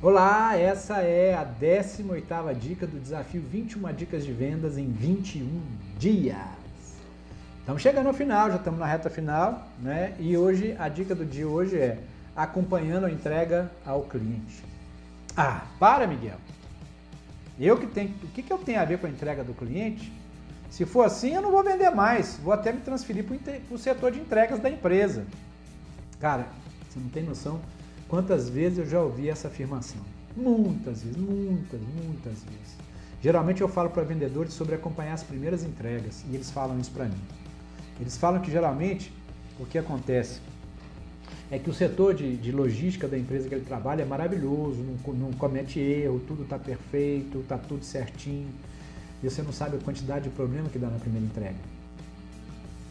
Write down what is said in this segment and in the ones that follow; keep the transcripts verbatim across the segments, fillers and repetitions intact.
Olá, essa é a décima oitava dica do desafio vinte e uma dicas de vendas em vinte e um dias. Estamos chegando ao final, já estamos na reta final, né? E hoje, a dica do dia hoje é acompanhando a entrega ao cliente. Ah, para, Miguel! Eu que tenho, o que, que eu tenho a ver com a entrega do cliente? Se for assim, eu não vou vender mais, vou até me transferir para o setor de entregas da empresa. Cara, você não tem noção quantas vezes eu já ouvi essa afirmação. Muitas vezes, muitas, muitas vezes. Geralmente eu falo para vendedores sobre acompanhar as primeiras entregas e eles falam isso para mim. Eles falam que geralmente o que acontece é que o setor de, de logística da empresa que ele trabalha é maravilhoso, não, não comete erro, tudo está perfeito, está tudo certinho. E você não sabe a quantidade de problema que dá na primeira entrega.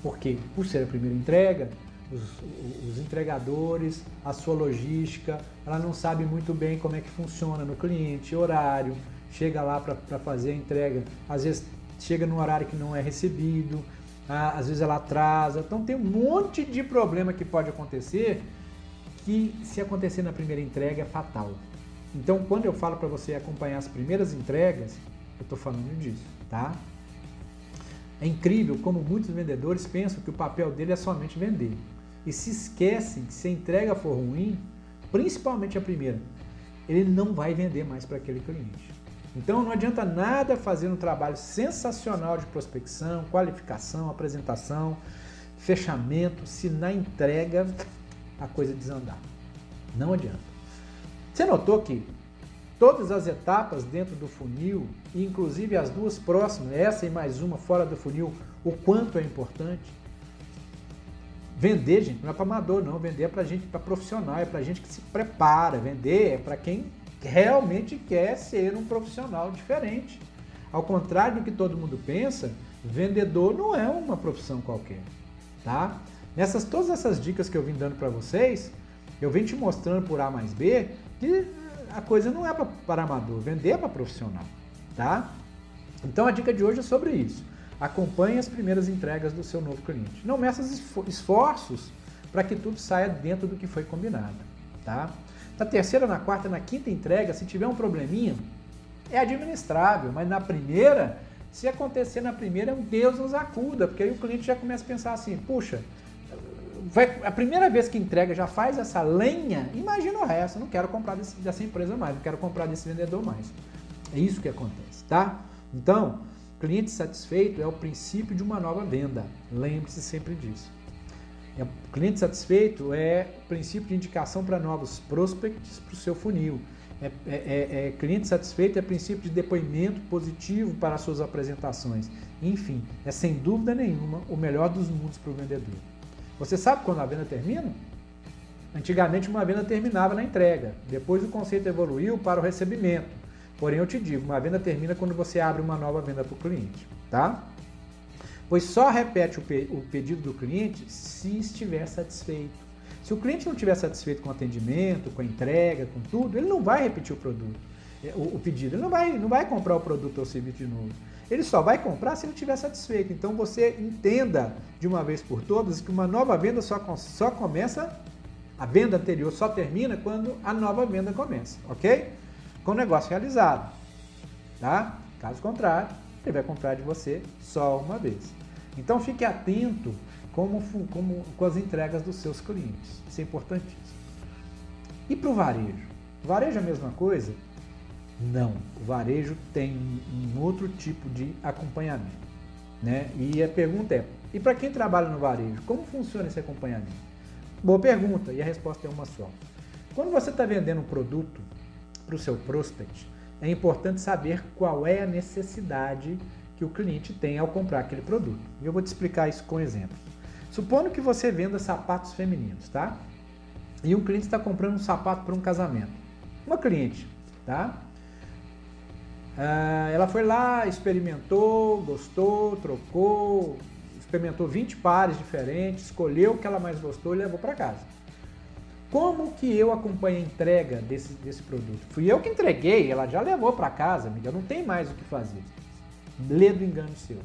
Por quê? Por ser a primeira entrega, os, os entregadores, a sua logística, ela não sabe muito bem como é que funciona no cliente, horário, chega lá para fazer a entrega, às vezes chega num horário que não é recebido, às vezes ela atrasa, então tem um monte de problema que pode acontecer, que se acontecer na primeira entrega é fatal. Então quando eu falo para você acompanhar as primeiras entregas, eu estou falando disso, tá? É incrível como muitos vendedores pensam que o papel dele é somente vender. E se esquecem que se a entrega for ruim, principalmente a primeira, ele não vai vender mais para aquele cliente. Então não adianta nada fazer um trabalho sensacional de prospecção, qualificação, apresentação, fechamento, se na entrega a coisa desandar. Não adianta. Você notou que todas as etapas dentro do funil, inclusive as duas próximas, essa e mais uma fora do funil, o quanto é importante? Vender, gente, não é para amador não, vender é para gente, para profissional, é para gente que se prepara, vender é para quem realmente quer ser um profissional diferente. Ao contrário do que todo mundo pensa, vendedor não é uma profissão qualquer, tá? Nessas, todas essas dicas que eu vim dando para vocês, eu vim te mostrando por A mais B que a coisa não é para amador, vender é para profissional, tá? Então a dica de hoje é sobre isso. Acompanhe as primeiras entregas do seu novo cliente. Não meça esforços para que tudo saia dentro do que foi combinado, tá? Na terceira, na quarta, na quinta entrega, se tiver um probleminha, é administrável, mas na primeira, se acontecer na primeira, Deus nos acuda, porque aí o cliente já começa a pensar assim, puxa, vai, a primeira vez que entrega já faz essa lenha, imagina o resto, não quero comprar desse, dessa empresa mais, não quero comprar desse vendedor mais. É isso que acontece, tá? Então, cliente satisfeito é o princípio de uma nova venda, lembre-se sempre disso. É, cliente satisfeito é o princípio de indicação para novos prospects para o seu funil. É, é, é, cliente satisfeito é princípio de depoimento positivo para suas apresentações. Enfim, é sem dúvida nenhuma o melhor dos mundos para o vendedor. Você sabe quando a venda termina? Antigamente uma venda terminava na entrega, depois o conceito evoluiu para o recebimento. Porém eu te digo, uma venda termina quando você abre uma nova venda para o cliente, tá? Pois só repete o, pe- o pedido do cliente se estiver satisfeito. Se o cliente não estiver satisfeito com o atendimento, com a entrega, com tudo, ele não vai repetir o produto, o, o pedido, ele não vai, não vai comprar o produto ou serviço de novo. Ele só vai comprar se ele estiver satisfeito. Então você entenda de uma vez por todas que uma nova venda só, só começa, a venda anterior só termina quando a nova venda começa, ok? Com o negócio realizado, tá? Caso contrário, ele vai comprar de você só uma vez. Então fique atento como, como, com as entregas dos seus clientes, isso é importantíssimo. E para o varejo? Varejo é a mesma coisa? Não, o varejo tem um outro tipo de acompanhamento, né? E a pergunta é, e para quem trabalha no varejo, como funciona esse acompanhamento? Boa pergunta, e a resposta é uma só. Quando você está vendendo um produto para o seu prospect, é importante saber qual é a necessidade que o cliente tem ao comprar aquele produto. E eu vou te explicar isso com exemplos. Supondo que você venda sapatos femininos, tá? E um cliente está comprando um sapato para um casamento. Uma cliente, tá? Uh, ela foi lá, experimentou, gostou, trocou, experimentou vinte pares diferentes, escolheu o que ela mais gostou e levou para casa. Como que eu acompanho a entrega desse, desse produto? Fui eu que entreguei, ela já levou para casa, amiga, não tem mais o que fazer. Lê do engano seu. O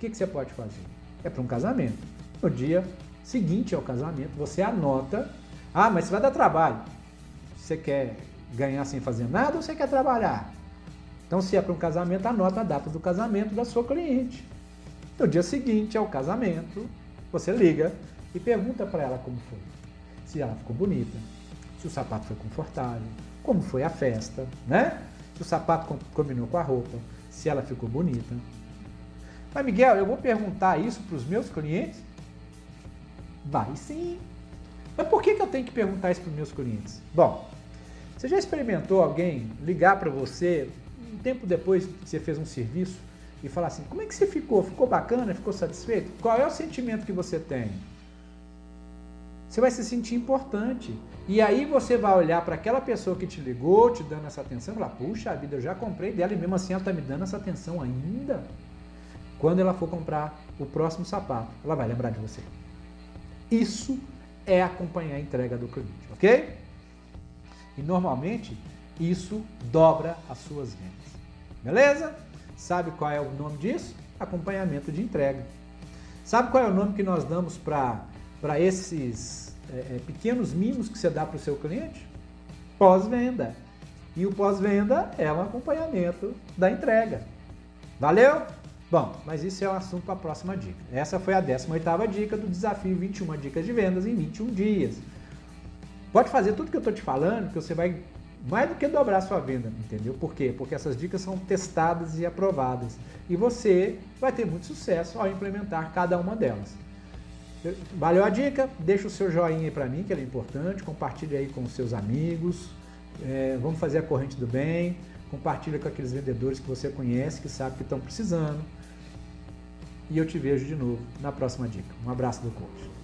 que, que você pode fazer? É para um casamento. No dia seguinte ao casamento, você anota. Ah, mas você vai dar trabalho. Você quer ganhar sem fazer nada ou você quer trabalhar? Então, se é para um casamento, anota a data do casamento da sua cliente. No dia seguinte ao casamento, você liga e pergunta para ela como foi. Se ela ficou bonita, se o sapato foi confortável, como foi a festa, né? Se o sapato combinou com a roupa, se ela ficou bonita. Mas, Miguel, eu vou perguntar isso para os meus clientes? Vai sim. Mas por que que eu tenho que perguntar isso para os meus clientes? Bom, você já experimentou alguém ligar para você um tempo depois que você fez um serviço e falar assim, como é que você ficou? Ficou bacana? Ficou satisfeito? Qual é o sentimento que você tem? Você vai se sentir importante. E aí você vai olhar para aquela pessoa que te ligou, te dando essa atenção, e falar, puxa vida, eu já comprei dela e mesmo assim ela está me dando essa atenção ainda. Quando ela for comprar o próximo sapato, ela vai lembrar de você. Isso é acompanhar a entrega do cliente, ok? E normalmente isso dobra as suas vendas, beleza? Sabe qual é o nome disso? Acompanhamento de entrega. Sabe qual é o nome que nós damos para para esses é, é, pequenos mimos que você dá para o seu cliente? Pós-venda. E o pós-venda é um acompanhamento da entrega. Valeu? Bom, mas isso é um assunto para a próxima dica. Essa foi a décima oitava dica do desafio vinte e uma dicas de vendas em vinte e um dias. Pode fazer tudo que eu estou te falando, que você vai mais do que dobrar a sua venda, entendeu? Por quê? Porque essas dicas são testadas e aprovadas. E você vai ter muito sucesso ao implementar cada uma delas. Valeu a dica? Deixa o seu joinha aí para mim, que ele é importante. Compartilha aí com os seus amigos. É, vamos fazer a corrente do bem. Compartilha com aqueles vendedores que você conhece, que sabe que estão precisando. E eu te vejo de novo na próxima dica. Um abraço do coach.